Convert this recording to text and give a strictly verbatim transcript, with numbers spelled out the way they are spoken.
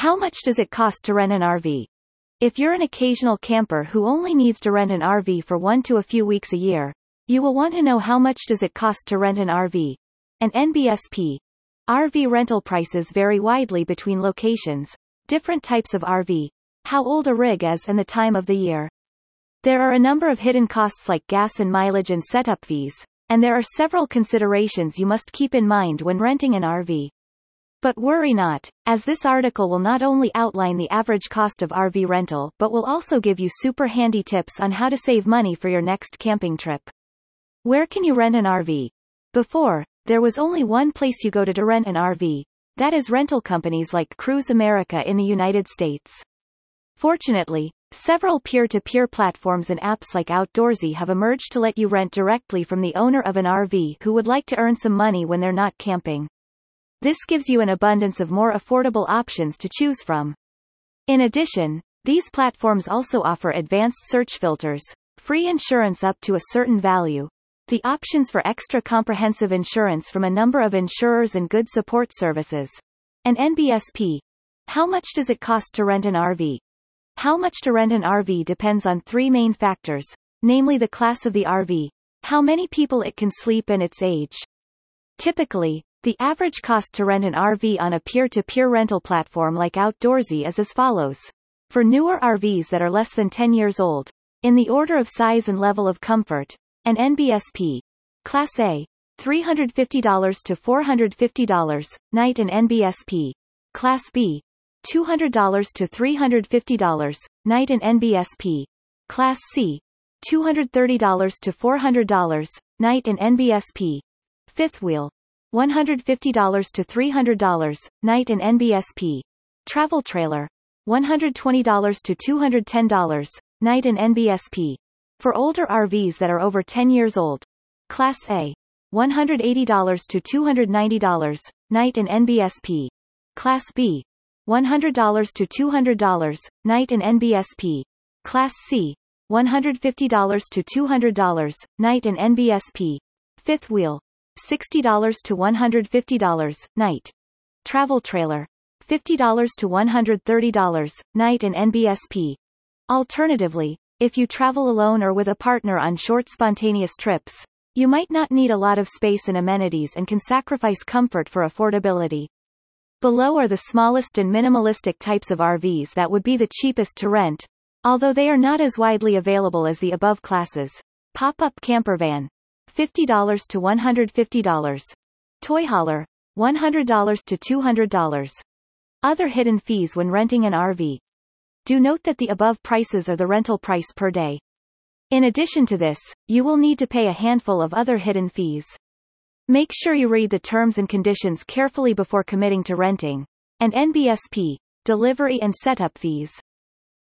How much does it cost to rent an R V? If you're an occasional camper who only needs to rent an R V for one to a few weeks a year, you will want to know how much does it cost to rent an R V. An N B S P. R V rental prices vary widely between locations, different types of R V, how old a rig is, and the time of the year. There are a number of hidden costs like gas and mileage and setup fees, and there are several considerations you must keep in mind when renting an R V. But worry not, as this article will not only outline the average cost of R V rental but will also give you super handy tips on how to save money for your next camping trip. Where can you rent an R V? Before, there was only one place you go to to rent an R V, that is rental companies like Cruise America in the United States. Fortunately, several peer-to-peer platforms and apps like Outdoorsy have emerged to let you rent directly from the owner of an R V who would like to earn some money when they're not camping. This gives you an abundance of more affordable options to choose from. In addition, these platforms also offer advanced search filters, free insurance up to a certain value, the options for extra comprehensive insurance from a number of insurers, and good support services. An N B S P. How much does it cost to rent an R V? How much to rent an R V depends on three main factors, namely the class of the R V, how many people it can sleep, and its age. Typically, the average cost to rent an R V on a peer-to-peer rental platform like Outdoorsy is as follows. For newer R Vs that are less than ten years old, in the order of size and level of comfort, an N B S P. Class A, three hundred fifty dollars to four hundred fifty dollars, night. An N B S P. Class B, two hundred dollars to three hundred fifty dollars, night. An N B S P. Class C, two hundred thirty dollars to four hundred dollars, night. An N B S P. Fifth wheel, one hundred fifty dollars to three hundred dollars, night. An N B S P. Travel trailer, one hundred twenty dollars to two hundred ten dollars, night. An N B S P. For older R Vs that are over ten years old. Class A, one hundred eighty dollars to two hundred ninety dollars, night. An N B S P. Class B, one hundred dollars to two hundred dollars, night. An N B S P. Class C, one hundred fifty dollars to two hundred dollars, night. An N B S P. Fifth wheel, sixty dollars to one hundred fifty dollars, night. Travel trailer, fifty dollars to one hundred thirty dollars, night. An N B S P. Alternatively, if you travel alone or with a partner on short spontaneous trips, you might not need a lot of space and amenities and can sacrifice comfort for affordability. Below are the smallest and minimalistic types of R Vs that would be the cheapest to rent, although they are not as widely available as the above classes. Pop-up camper van, fifty dollars to one hundred fifty dollars. Toy hauler, one hundred dollars to two hundred dollars. Other hidden fees when renting an R V. Do note that the above prices are the rental price per day. In addition to this, you will need to pay a handful of other hidden fees. Make sure you read the terms and conditions carefully before committing to renting. An N B S P, delivery and setup fees.